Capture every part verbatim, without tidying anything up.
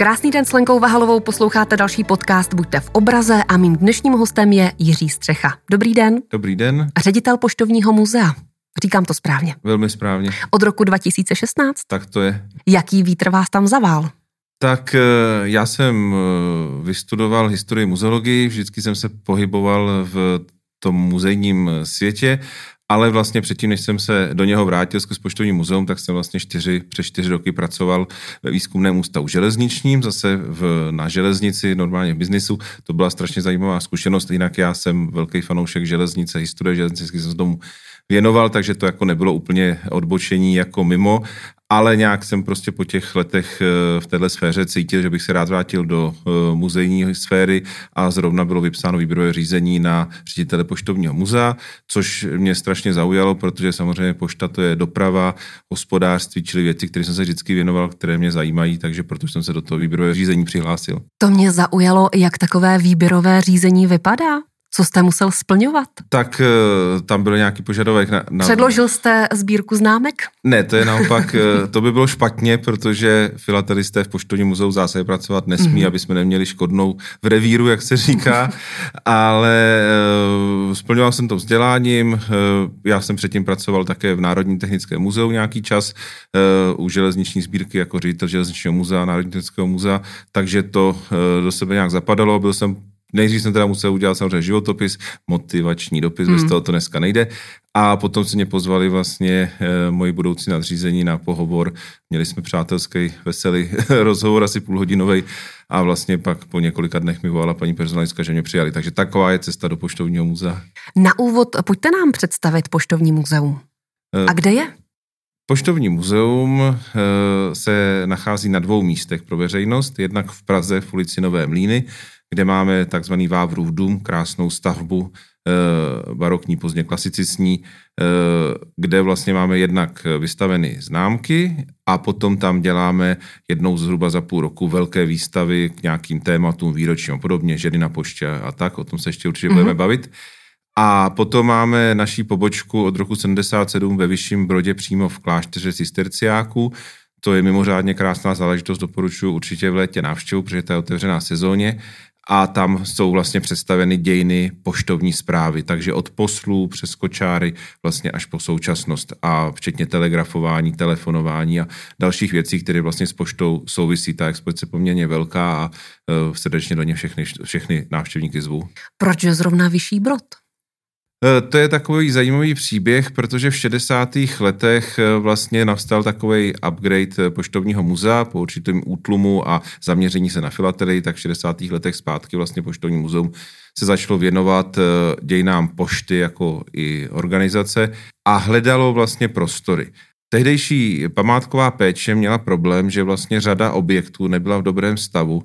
Krásný den s Lenkou Vahalovou, posloucháte další podcast Buďte v obraze a mým dnešním hostem je Jiří Střecha. Dobrý den. Dobrý den. Ředitel Poštovního muzea. Říkám to správně. Velmi správně. Od roku dva tisíce šestnáct. Tak to je. Jaký vítr vás tam zavál? Tak já jsem vystudoval historii muzeologii, vždycky jsem se pohyboval v tom muzejním světě, ale vlastně předtím, než jsem se do něho vrátil skrz Poštovní muzeum, tak jsem vlastně čtyři, přes čtyři roky pracoval ve výzkumném ústavu železničním, zase v, na železnici, normálně v biznisu. To byla strašně zajímavá zkušenost, jinak já jsem velký fanoušek železnice, historie železnice, jsem se tomu věnoval, takže to jako nebylo úplně odbočení jako mimo, ale nějak jsem prostě po těch letech v této sféře cítil, že bych se rád vrátil do muzejní sféry a zrovna bylo vypsáno výběrové řízení na ředitele Poštovního muzea, což mě strašně zaujalo, protože samozřejmě pošta to je doprava, hospodářství, čili věci, které jsem se vždycky věnoval, které mě zajímají, takže proto jsem se do toho výběrového řízení přihlásil. To mě zaujalo, jak takové výběrové řízení vypadá. Co jste musel splňovat? Tak tam byl nějaký požadavek. Na, na... Předložil jste sbírku známek? Ne, to je naopak, to by bylo špatně, protože filatelisté v Poštovním muzeu zásadě pracovat nesmí, mm-hmm. aby jsme neměli škodnou v revíru, jak se říká, ale splňoval jsem to vzděláním. Já jsem předtím pracoval také v Národním technickém muzeu nějaký čas u železniční sbírky jako ředitel železničního muzea, Národního technického muzea, takže to do sebe nějak zapadalo. Byl jsem Nejdřív jsem teda musel udělat samozřejmě životopis, motivační dopis, hmm. bez toho to dneska nejde. A potom se mě pozvali vlastně e, moji budoucí nadřízení na pohovor. Měli jsme přátelský, veselý rozhovor, asi půlhodinový. A vlastně pak po několika dnech mi volala paní personalistka, že mě přijali. Takže taková je cesta do Poštovního muzea. Na úvod pojďte nám představit Poštovní muzeum. E, a kde je? Poštovní muzeum e, se nachází na dvou místech pro veřejnost. Jednak v Praze v ulici Nové Mlýny, kde máme takzvaný Vávrův dům, krásnou stavbu barokní, pozdně klasicistní, kde vlastně máme jednak vystaveny známky a potom tam děláme jednou zhruba za půl roku velké výstavy k nějakým tématům výročním a podobně, ženy na poště a tak, o tom se ještě určitě budeme mm-hmm. bavit. A potom máme naší pobočku od roku sedmdesát sedm ve Vyšším Brodě přímo v klášteře Cisterciáku. To je mimořádně krásná záležitost, doporučuji určitě v létě návštěvu, protože ta je otevřená sezóně. A tam jsou vlastně představeny dějiny poštovní správy, takže od poslů přes kočáry vlastně až po současnost a včetně telegrafování, telefonování a dalších věcí, které vlastně s poštou souvisí. Ta expozice je poměrně velká a uh, srdečně do ně všechny, všechny návštěvníky zvu. Proč zrovna Vyšší Brod? To je takový zajímavý příběh, protože v šedesátých letech vlastně nastal takový upgrade Poštovního muzea po určitém útlumu a zaměření se na filatelii, tak v šedesátých letech zpátky vlastně Poštovní muzeum se začalo věnovat dějinám pošty jako i organizace a hledalo vlastně prostory. Tehdejší památková péče měla problém, že vlastně řada objektů nebyla v dobrém stavu,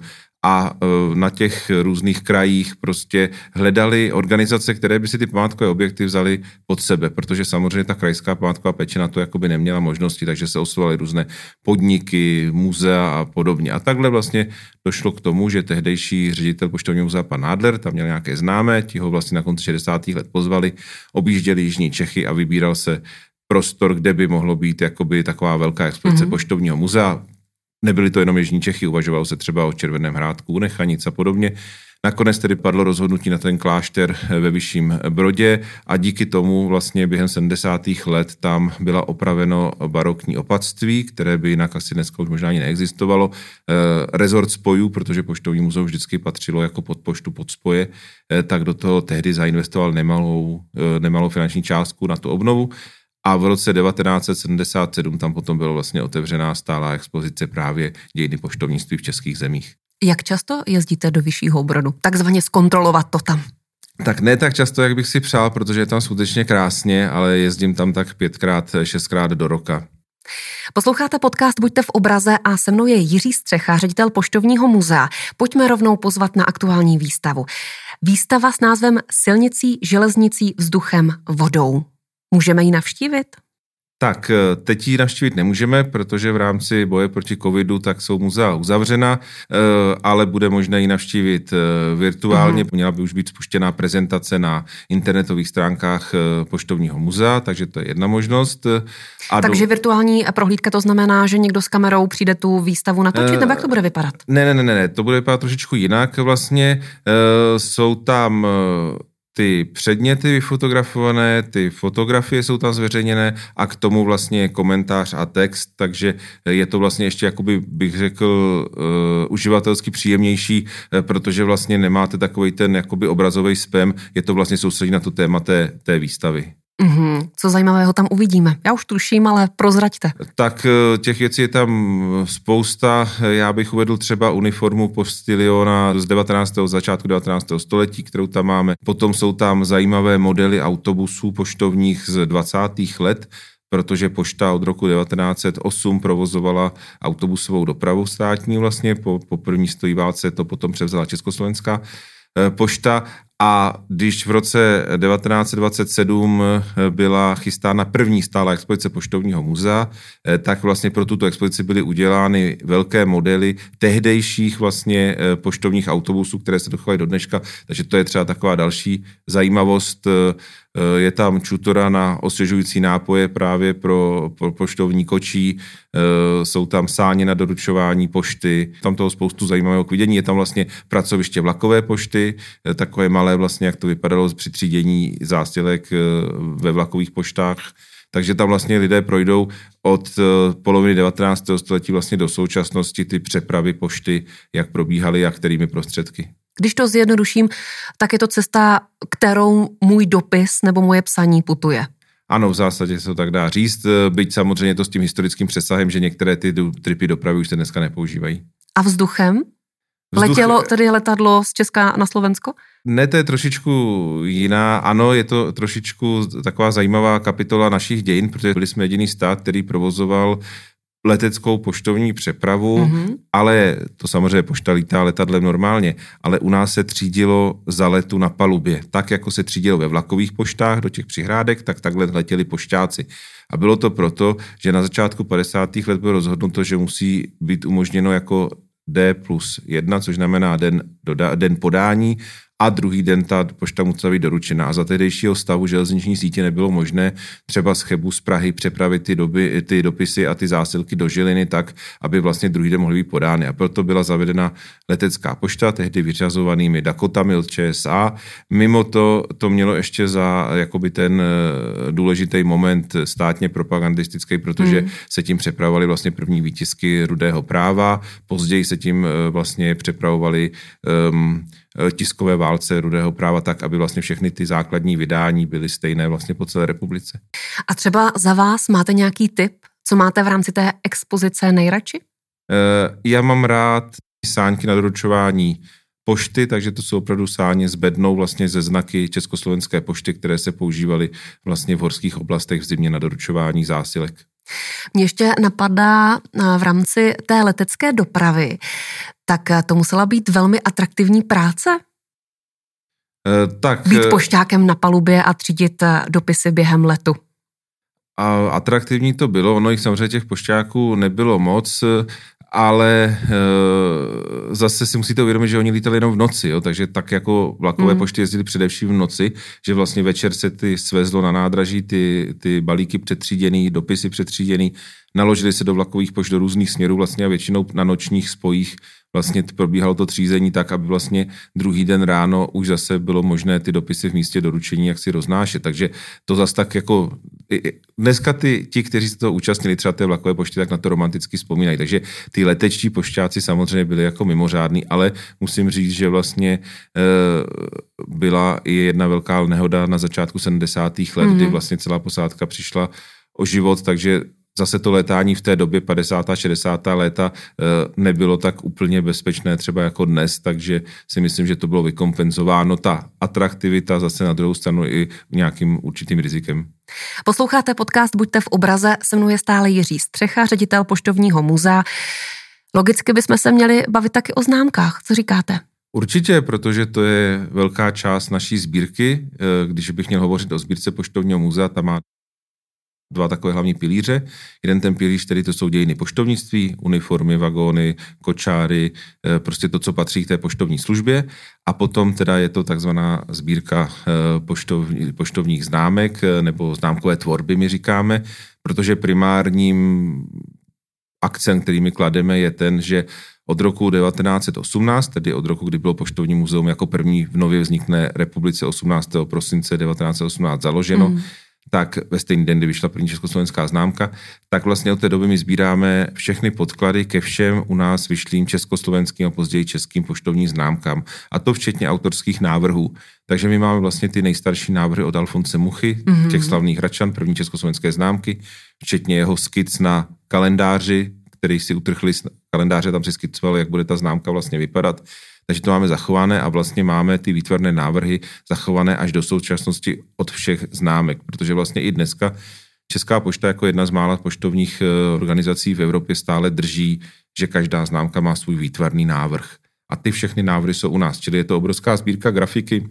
a na těch různých krajích prostě hledali organizace, které by si ty památkové objekty vzaly pod sebe, protože samozřejmě ta krajská památková péče na to jakoby neměla možnosti, takže se oslovaly různé podniky, muzea a podobně. A takhle vlastně došlo k tomu, že tehdejší ředitel Poštovního muzea pan Nádler, tam měl nějaké známé, ti ho vlastně na konci šedesátých let pozvali, objížděli jižní Čechy a vybíral se prostor, kde by mohlo být jakoby taková velká expozice mm-hmm. Poštovního muzea. Nebyly to jenom jižní Čechy, uvažovalo se třeba o Červeném Hrádku, Nechanic a podobně. Nakonec tedy padlo rozhodnutí na ten klášter ve Vyšším Brodě a díky tomu vlastně během sedmdesátých let tam byla opraveno barokní opatství, které by jinak asi dneska už možná ani neexistovalo. Rezort spojů, protože Poštovní muzeum vždycky patřilo jako pod poštu, pod spoje, tak do toho tehdy zainvestoval nemalou, nemalou finanční částku na tu obnovu. A v roce devatenáct set sedmdesát sedm tam potom byla vlastně otevřená stálá expozice právě dějiny poštovnictví v českých zemích. Jak často jezdíte do Vyššího Brodu? Takzvaně zkontrolovat to tam. Tak ne tak často, jak bych si přál, protože je tam skutečně krásně, ale jezdím tam tak pětkrát, šestkrát do roka. Posloucháte podcast Buďte v obraze a se mnou je Jiří Střecha, ředitel Poštovního muzea. Pojďme rovnou pozvat na aktuální výstavu. Výstava s názvem Silnicí, železnicí, vzduchem, vodou. Můžeme ji navštívit? Tak, teď ji navštívit nemůžeme, protože v rámci boje proti covidu tak jsou muzea uzavřena, ale bude možné ji navštívit virtuálně. Aha. Měla by už být spuštěná prezentace na internetových stránkách Poštovního muzea, takže to je jedna možnost. A takže do... virtuální prohlídka, to znamená, že někdo s kamerou přijde tu výstavu natočit, nebo jak to bude vypadat? Ne, ne, ne, ne, to bude vypadat trošičku jinak vlastně. Jsou tam... ty předměty vyfotografované, ty fotografie jsou tam zveřejněné a k tomu vlastně komentář a text, takže je to vlastně ještě, jakoby bych řekl, uh, uživatelsky příjemnější, uh, protože vlastně nemáte takovej ten jakoby obrazový spam, je to vlastně soustředěné na tu téma té, té výstavy. Mm-hmm. Co zajímavého tam uvidíme? Já už tuším, ale prozraďte. Tak těch věcí je tam spousta. Já bych uvedl třeba uniformu postiliona z devatenáctého začátku devatenáctého století, kterou tam máme. Potom jsou tam zajímavé modely autobusů poštovních z dvacátých let, protože pošta od roku devatenáct set osm provozovala autobusovou dopravu státní vlastně. Po, po první světové válce to potom převzala Československá pošta. A když v roce devatenáct set dvacet sedm byla chystána první stálá expozice Poštovního muzea, tak vlastně pro tuto expozici byly udělány velké modely tehdejších vlastně poštovních autobusů, které se dochovaly do dneška, takže to je třeba taková další zajímavost. Je tam čutora na osvěžující nápoje právě pro, pro poštovní kočí, jsou tam sáně na doručování pošty, tam toho spoustu zajímavého k vidění, je tam vlastně pracoviště vlakové pošty, takové malé vlastně, jak to vypadalo při třídění zástělek ve vlakových poštách, takže tam vlastně lidé projdou od poloviny devatenáctého století vlastně do současnosti ty přepravy pošty, jak probíhaly a kterými prostředky. Když to zjednoduším, tak je to cesta, kterou můj dopis nebo moje psaní putuje. Ano, v zásadě se to tak dá říct, byť samozřejmě to s tím historickým přesahem, že některé ty tripy dopravy už se dneska nepoužívají. A vzduchem? Vzduch... Letělo tedy letadlo z Česka na Slovensko? Ne, to je trošičku jiná. Ano, je to trošičku taková zajímavá kapitola našich dějin, protože byli jsme jediný stát, který provozoval leteckou poštovní přepravu, mm-hmm. ale to samozřejmě pošta lítá letadlem normálně, ale u nás se třídilo za letu na palubě. Tak, jako se třídilo ve vlakových poštách do těch přihrádek, tak takhle letěli pošťáci. A bylo to proto, že na začátku padesátých let bylo rozhodnuto, že musí být umožněno jako D plus jedna, což znamená den, doda- den podání, a druhý den ta pošta musela být doručená. A za tehdejšího stavu železniční sítě nebylo možné třeba z Chebu, z Prahy přepravit ty, doby, ty dopisy a ty zásilky do Žiliny tak, aby vlastně druhý den mohly být podány. A proto byla zavedena letecká pošta, tehdy vyřazovanými Dakotami od Č S A. Mimo to, to mělo ještě za jakoby ten důležitý moment státně propagandistický, protože mm. se tím přepravovali vlastně první výtisky Rudého práva, později se tím vlastně přepravovali um, tiskové válce Rudého práva tak, aby vlastně všechny ty základní vydání byly stejné vlastně po celé republice. A třeba za vás máte nějaký tip, co máte v rámci té expozice nejradši? Já mám rád sáňky na doručování pošty, takže to jsou opravdu sáně s bednou vlastně ze znaky Československé pošty, které se používaly vlastně v horských oblastech v zimě na doručování zásilek. Mě ještě napadá v rámci té letecké dopravy, tak to musela být velmi atraktivní práce? E, tak, být pošťákem na palubě a třídit dopisy během letu. A atraktivní to bylo, ono jich samozřejmě těch pošťáků nebylo moc, ale e, zase si musíte uvědomit, že oni lítali jenom v noci, jo? Takže tak jako vlakové mm. pošty jezdily především v noci, že vlastně večer se ty svezlo na nádraží, ty, ty balíky přetříděný, dopisy přetříděný, naložily se do vlakových pošt do různých směrů vlastně a většinou na nočních spojích vlastně probíhalo to třízení tak, aby vlastně druhý den ráno už zase bylo možné ty dopisy v místě doručení jak si roznášet. Takže to zase tak jako... Dneska ty, ti, kteří se toho účastnili třeba té vlakové pošty, tak na to romanticky vzpomínají. Takže ty letečtí pošťáci samozřejmě byli jako mimořádný, ale musím říct, že vlastně e, byla i jedna velká nehoda na začátku sedmdesátých let, mm-hmm. kdy vlastně celá posádka přišla o život, takže zase to létání v té době padesátá, šedesátá léta nebylo tak úplně bezpečné třeba jako dnes, takže si myslím, že to bylo vykompenzováno. Ta atraktivita zase na druhou stranu i nějakým určitým rizikem. Posloucháte podcast Buďte v obraze, se mnou je stále Jiří Střecha, ředitel Poštovního muzea. Logicky bychom se měli bavit taky o známkách, co říkáte? Určitě, protože to je velká část naší sbírky. Když bych měl hovořit o sbírce Poštovního muzea, tam má dva takové hlavní pilíře. Jeden ten pilíř, který to jsou dějiny poštovnictví, uniformy, vagóny, kočáry, prostě to, co patří k té poštovní službě. A potom teda je to takzvaná sbírka poštovní, poštovních známek nebo známkové tvorby, my říkáme, protože primárním akcent, který my klademe, je ten, že od roku devatenáct set osmnáct, tedy od roku, kdy bylo Poštovní muzeum jako první v nově vzniklé republice osmnáctého prosince devatenáct set osmnáct založeno, mm. tak ve stejný den, kdy vyšla první československá známka, tak vlastně od té doby my sbíráme všechny podklady ke všem u nás vyšlým československým a později českým poštovním známkám. A to včetně autorských návrhů. Takže my máme vlastně ty nejstarší návrhy od Alfonse Muchy, mm. těch slavných Hradčan, první československé známky, včetně jeho skic na kalendáři, který si utrhli z kalendáře, tam si skicoval, jak bude ta známka vlastně vypadat. Takže to máme zachované a vlastně máme ty výtvarné návrhy zachované až do současnosti od všech známek, protože vlastně i dneska Česká pošta jako jedna z mála poštovních organizací v Evropě stále drží, že každá známka má svůj výtvarný návrh. A ty všechny návrhy jsou u nás, čili je to obrovská sbírka grafiky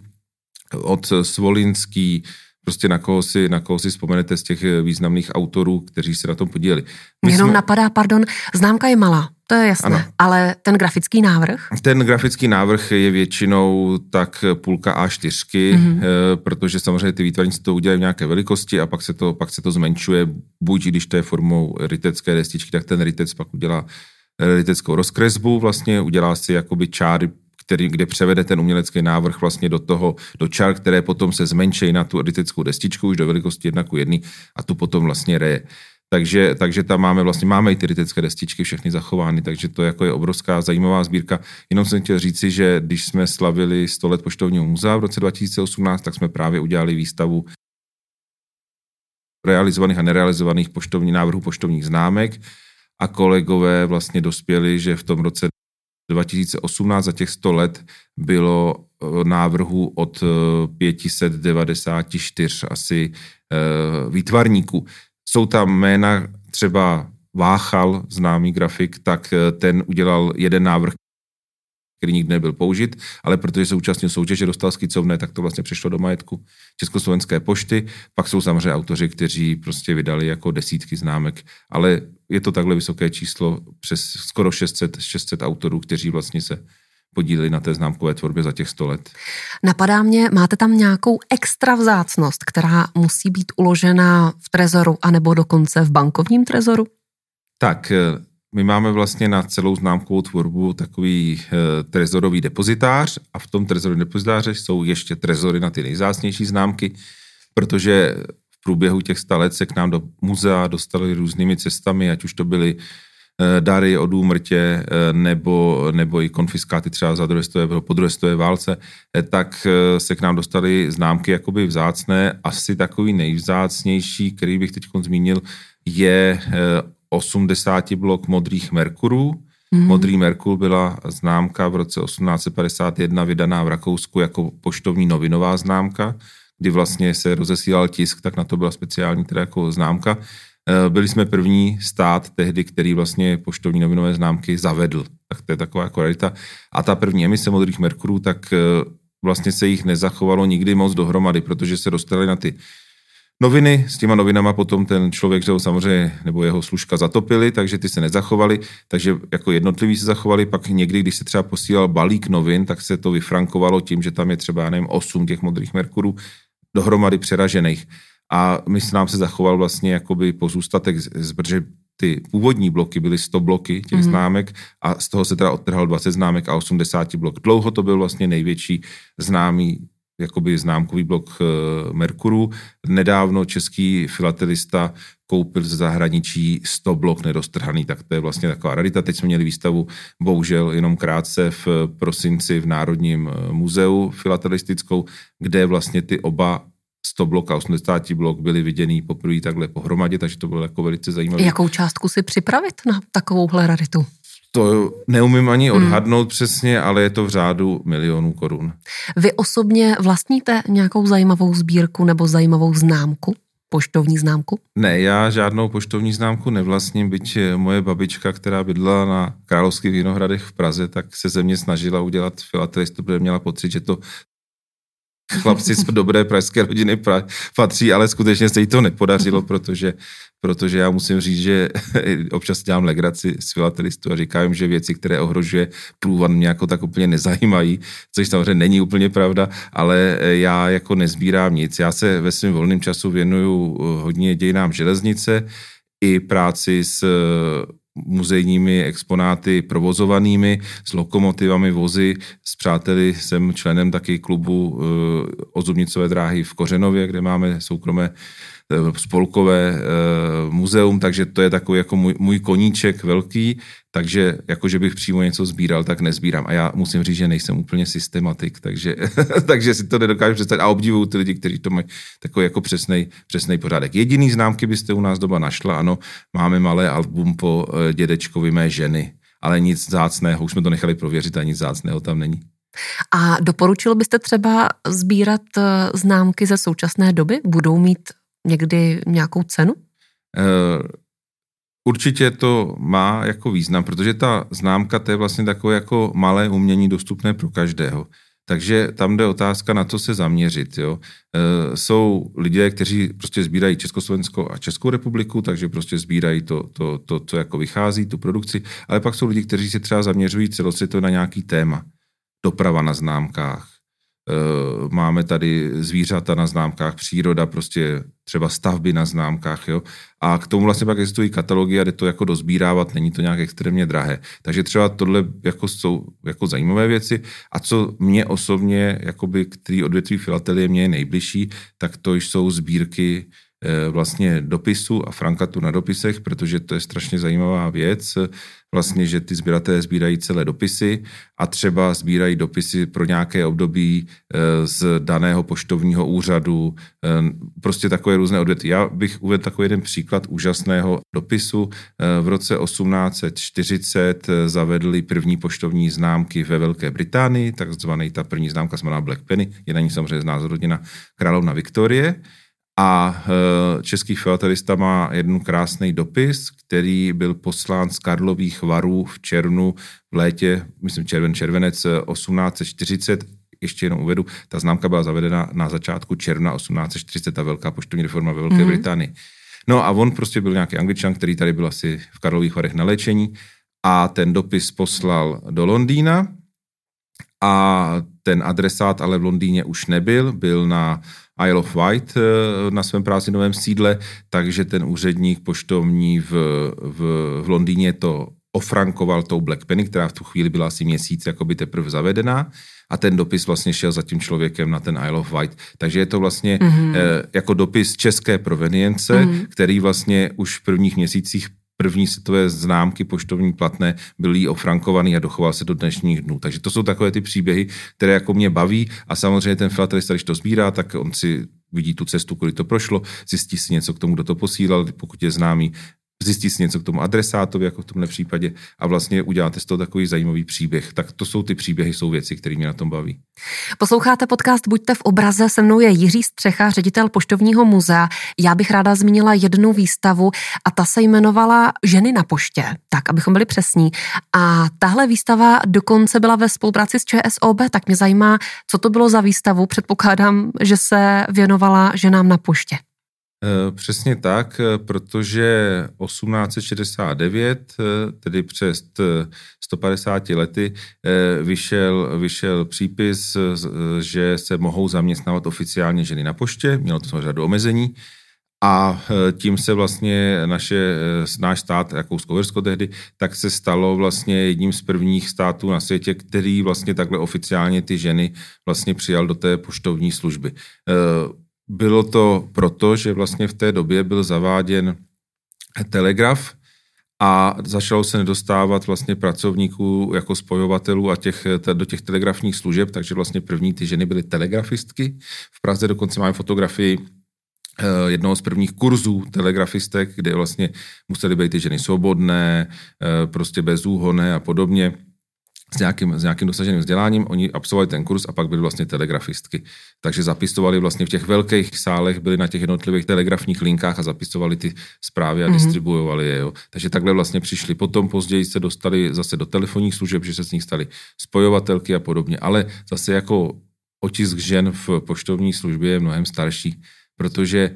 od Svolinský, prostě na koho, si, na koho si vzpomenete z těch významných autorů, kteří se na tom podíleli. My Jenom jsme... napadá, pardon, známka je malá, to je jasné, ano. Ale ten grafický návrh? Ten grafický návrh je většinou tak půlka á čtyři, mm-hmm. protože samozřejmě ty výtvarníci to udělají v nějaké velikosti a pak se to, pak se to zmenšuje, buď když to je formou rytecké destičky, tak ten rytec pak udělá ryteckou rozkresbu, vlastně udělá si jakoby čáry, Který, kde převede ten umělecký návrh vlastně do toho, do čar, které potom se zmenší na tu ryteckou destičku už do velikosti jedna ku jedné a tu potom vlastně reje. Takže, takže tam máme vlastně, máme i ty rytecké destičky všechny zachovány, takže to jako je obrovská zajímavá sbírka. Jenom jsem chtěl říci, že když jsme slavili sto let Poštovního muzea v roce dva tisíce osmnáct, tak jsme právě udělali výstavu realizovaných a nerealizovaných poštovní, návrhů poštovních známek a kolegové vlastně dospěli, že v tom roce dva tisíce osmnáct za těch sto let bylo návrhů od pět set devadesát čtyři asi výtvarníků. Jsou tam jména třeba Váchal, známý grafik, tak ten udělal jeden návrh, který nikdy nebyl použit, ale protože se účastnil soutěže, dostal skicovné, tak to vlastně přišlo do majetku Československé pošty. Pak jsou samozřejmě autoři, kteří prostě vydali jako desítky známek, ale je to takhle vysoké číslo, přes skoro šest set, šest set autorů, kteří vlastně se podíleli na té známkové tvorbě za těch sto let. Napadá mě, máte tam nějakou extra vzácnost, která musí být uložena v trezoru anebo dokonce v bankovním trezoru? Tak, my máme vlastně na celou známkovou tvorbu takový e, trezorový depozitář a v tom trezorovém depozitáře jsou ještě trezory na ty nejzácnější známky, protože v průběhu těch sta let se k nám do muzea dostali různými cestami, ať už to byly e, dary od úmrtě e, nebo, nebo i konfiskáty třeba za druhé světové, po druhé světové válce, e, tak e, se k nám dostaly známky jakoby vzácné. Asi takový nejvzácnější, který bych teď zmínil, je e, osmdesátý blok modrých Merkurů. Mm. Modrý Merkur byla známka v roce osmnáct set padesát jedna vydaná v Rakousku jako poštovní novinová známka, kdy vlastně se rozesílal tisk, tak na to byla speciální teda jako známka. Byli jsme první stát tehdy, který vlastně poštovní novinové známky zavedl. Tak to je taková jako rarita. A ta první emise modrých Merkurů, tak vlastně se jich nezachovalo nikdy moc dohromady, protože se dostali na ty noviny, s těma novinama potom ten člověk, že ho samozřejmě, nebo jeho služka zatopili, takže ty se nezachovali, takže jako jednotliví se zachovali, pak někdy, když se třeba posílal balík novin, tak se to vyfrankovalo tím, že tam je třeba, já nevím, osm těch modrých Merkurů dohromady přeražených. A my se nám se zachoval vlastně jakoby pozůstatek, protože ty původní bloky byly sto bloky těch mm. známek a z toho se teda odtrhal dvacet známek a osmdesátý blok. Dlouho to byl vlastně největší známý jakoby známkový blok Merkuru. Nedávno český filatelista koupil ze zahraničí sto blok neroztrhaný, tak to je vlastně taková rarita. Teď jsme měli výstavu, bohužel jenom krátce v prosinci v Národním muzeu filatelistickou, kde vlastně ty oba sto blok a osmdesátý blok byly viděný poprvé takhle pohromadě, takže to bylo jako velice zajímavé. Jakou částku si připravit na takovouhle raritu? To neumím ani odhadnout hmm. přesně, ale je to v řádu milionů korun. Vy osobně vlastníte nějakou zajímavou sbírku nebo zajímavou známku? Poštovní známku? Ne, já žádnou poštovní známku nevlastním, byť moje babička, která bydlela na Královských Vinohradech v Praze, tak se ze mě snažila udělat filatelistu, protože měla pocit, že to chlapci z dobré pražské rodiny pra, patří, ale skutečně se jí to nepodařilo, protože, protože já musím říct, že občas dělám legraci s filatelistů a říkám, že věci, které ohrožuje průvan, mě jako tak úplně nezajímají, což samozřejmě není úplně pravda, ale já jako nezbírám nic. Já se ve svém volném času věnuju hodně dějinám železnice i práci s muzejními exponáty provozovanými, s lokomotivami, vozy. S přáteli jsem členem taky klubu Ozubnicové dráhy v Kořenově, kde máme soukromé spolkové muzeum, takže to je takový jako můj, můj koníček velký, takže jakože bych přímo něco sbíral, tak nezbírám. A já musím říct, že nejsem úplně systematik, takže, takže si to nedokážu představit a obdivuju ty lidi, kteří to mají takový jako přesnej, přesnej pořádek. Jediný známky byste u nás doba našla, ano, máme malé album po dědečkovi mé ženy, ale nic zácného, už jsme to nechali prověřit a nic zácného tam není. A doporučil byste třeba sbírat známky ze současné doby? Budou mít někdy nějakou cenu? Určitě to má jako význam, protože ta známka to je vlastně takové jako malé umění dostupné pro každého. Takže tam jde otázka, na co se zaměřit. Jo. Jsou lidé, kteří prostě sbírají Československo a Českou republiku, takže prostě sbírají to, to, to, co jako vychází, tu produkci, ale pak jsou lidi, kteří se třeba zaměřují celosvětově na nějaký téma. Doprava na známkách, máme tady zvířata na známkách, příroda, prostě třeba stavby na známkách, jo. A k tomu vlastně pak existují katalogy a jde to jako dozbírávat, není to nějak extrémně drahé. Takže třeba tohle jako jsou jako zajímavé věci. A co mě osobně, jakoby, který odvětví filatelie mě je nejbližší, tak to jsou sbírky vlastně dopisu a frankatu na dopisech, protože to je strašně zajímavá věc, vlastně, že ty sběratelé sbírají celé dopisy a třeba sbírají dopisy pro nějaké období z daného poštovního úřadu, prostě takové různé odvětví. Já bych uvedl takový jeden příklad úžasného dopisu. V roce osmnáct set čtyřicet zavedli první poštovní známky ve Velké Británii, takzvaný ta první známka se jmenuje Black Penny, je na ní samozřejmě znáz rodina královna Viktorie. A český filatelista má jeden krásný dopis, který byl poslán z Karlových Varů v červnu, v létě, myslím červen, červenec osmnáct set čtyřicet, ještě jenom uvedu, ta známka byla zavedena na začátku června osmnáct set čtyřicet, ta velká poštovní reforma ve Velké mm-hmm. Británii. No a on prostě byl nějaký Angličan, který tady byl asi v Karlových Varech na léčení a ten dopis poslal do Londýna a ten adresát ale v Londýně už nebyl, byl na Isle of Wight na svém prázdninovém sídle, takže ten úředník poštovní v, v, v Londýně to ofrankoval tou Black Penny, která v tu chvíli byla asi měsíc jakoby teprve zavedená a ten dopis vlastně šel za tím člověkem na ten Isle of Wight. Takže je to vlastně mm-hmm. eh, jako dopis české provenience, mm-hmm. který vlastně už v prvních měsících první světové známky poštovní platné byly jí ofrankovaný a dochoval se do dnešních dnů. Takže to jsou takové ty příběhy, které jako mě baví a samozřejmě ten filatelista, když to sbírá, tak on si vidí tu cestu, kudy to prošlo, zjistí si něco k tomu, kdo to posílal, pokud je známý, zjistí si něco k tomu adresátovi, jako v tomhle případě a vlastně uděláte z toho takový zajímavý příběh. Tak to jsou ty příběhy, jsou věci, které mě na tom baví. Posloucháte podcast Buďte v obraze, se mnou je Jiří Střecha, ředitel Poštovního muzea. Já bych ráda zmínila jednu výstavu a ta se jmenovala Ženy na poště, tak abychom byli přesní. A tahle výstava dokonce byla ve spolupráci s Č S O B, tak mě zajímá, co to bylo za výstavu. Předpokládám, že se věnovala ženám na poště. Přesně tak, protože osmnáct set šedesát devět, tedy přes sto padesáti lety, vyšel, vyšel přípis, že se mohou zaměstnávat oficiálně ženy na poště, mělo to řadu omezení a tím se vlastně naše, náš stát, Rakousko-Uhersko tehdy, tak se stalo vlastně jedním z prvních států na světě, který vlastně takhle oficiálně ty ženy vlastně přijal do té poštovní služby. Bylo to proto, že vlastně v té době byl zaváděn telegraf a začalo se nedostávat vlastně pracovníků jako spojovatelů a těch, do těch telegrafních služeb, takže vlastně první ty ženy byly telegrafistky. V Praze dokonce máme fotografii jednoho z prvních kurzů telegrafistek, kde vlastně musely být ty ženy svobodné, prostě bezúhonné a podobně. S nějakým, s nějakým dosaženým vzděláním, oni absolvovali ten kurz a pak byly vlastně telegrafistky. Takže zapisovali vlastně v těch velkých sálech, byli na těch jednotlivých telegrafních linkách a zapisovali ty zprávy a mm-hmm. distribuovali je. Jo. Takže takhle vlastně přišli. Potom později se dostali zase do telefonních služeb, že se s nich staly spojovatelky a podobně. Ale zase jako otisk žen v poštovní službě je mnohem starší, protože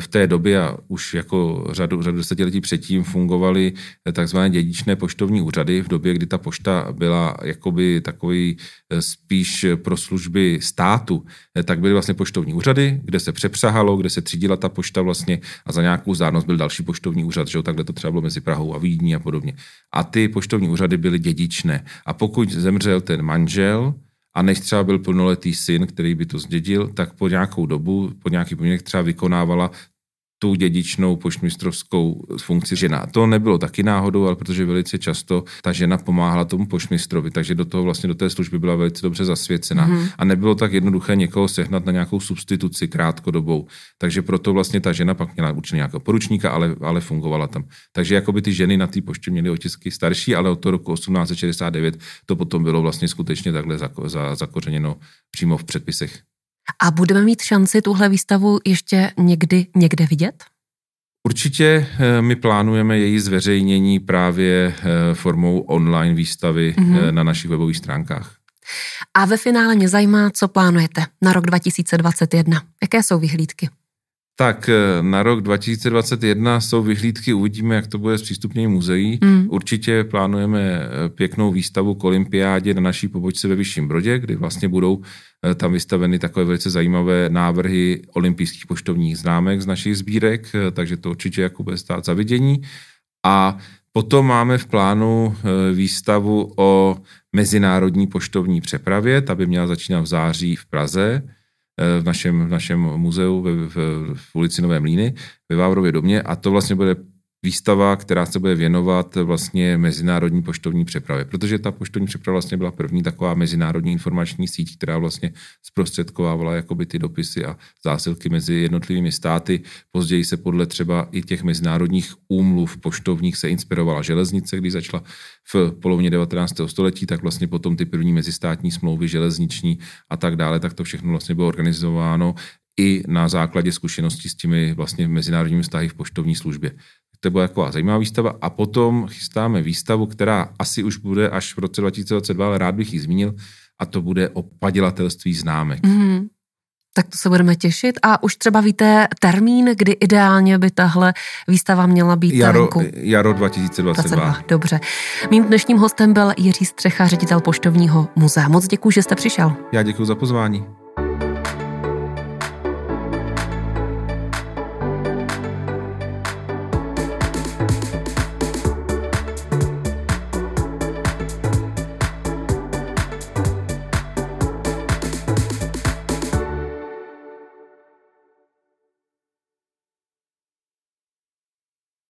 v té době a už jako řadu, řadu desetiletí předtím fungovaly takzvané dědičné poštovní úřady v době, kdy ta pošta byla jakoby takový spíš pro služby státu, tak byly vlastně poštovní úřady, kde se přepřahalo, kde se třídila ta pošta vlastně a za nějakou zdárnost byl další poštovní úřad, že jo, takhle to třeba bylo mezi Prahou a Vídní a podobně. A ty poštovní úřady byly dědičné. A pokud zemřel ten manžel, a než třeba byl plnoletý syn, který by to zdědil, tak po nějakou dobu, po nějaký poměrech třeba vykonávala tu dědičnou poštmistrovskou funkci žena. To nebylo taky náhodou, ale protože velice často ta žena pomáhala tomu poštmistrovi, takže do toho vlastně do té služby byla velice dobře zasvěcena. Mm. A nebylo tak jednoduché někoho sehnat na nějakou substituci krátkodobou. Takže proto vlastně ta žena pak měla určitě nějakého poručníka, ale, ale fungovala tam. Takže jakoby ty ženy na té poště měly otisky starší, ale od toho roku osmnáct set šedesát devět to potom bylo vlastně skutečně takhle zakořeněno přímo v předpisech. A budeme mít šanci tuhle výstavu ještě někdy někde vidět? Určitě my plánujeme její zveřejnění právě formou online výstavy mm-hmm. na našich webových stránkách. A ve finále mě zajímá, co plánujete na rok dva tisíce dvacet jedna. Jaké jsou vyhlídky? Tak na rok dva tisíce dvacet jedna jsou vyhlídky, uvidíme, jak to bude s přístupněním muzeí. Mm. Určitě plánujeme pěknou výstavu k olympiádě na naší pobočce ve Vyšším Brodě, kdy vlastně budou tam vystaveny takové velice zajímavé návrhy olympijských poštovních známek z našich sbírek, takže to určitě jako bude stát za vidění. A potom máme v plánu výstavu o mezinárodní poštovní přepravě, ta by měla začínat v září v Praze, v našem, v našem muzeu v, v, v ulici Nové Mlýny ve Vávrově domě a to vlastně bude výstava, která se bude věnovat vlastně mezinárodní poštovní přepravě, protože ta poštovní přeprava vlastně byla první taková mezinárodní informační síť, která vlastně zprostředkovávala jakoby ty dopisy a zásilky mezi jednotlivými státy. Později se podle třeba i těch mezinárodních úmluv poštovních se inspirovala železnice, když začala v polovině devatenáctého století, tak vlastně potom ty první mezistátní smlouvy železniční a tak dále, tak to všechno vlastně bylo organizováno i na základě zkušeností s těmi vlastně mezinárodními vztahy v poštovní službě. To byla taková zajímavá výstava a potom chystáme výstavu, která asi už bude až v roce dva tisíce dvacet dva, ale rád bych ji zmínil a to bude o padělatelství známek. Mm, tak to se budeme těšit a už třeba víte termín, kdy ideálně by tahle výstava měla být jaro, jaro dva tisíce dvacet dva. Dobře. Mým dnešním hostem byl Jiří Střecha, ředitel Poštovního muzea. Moc děkuji, že jste přišel. Já děkuji za pozvání.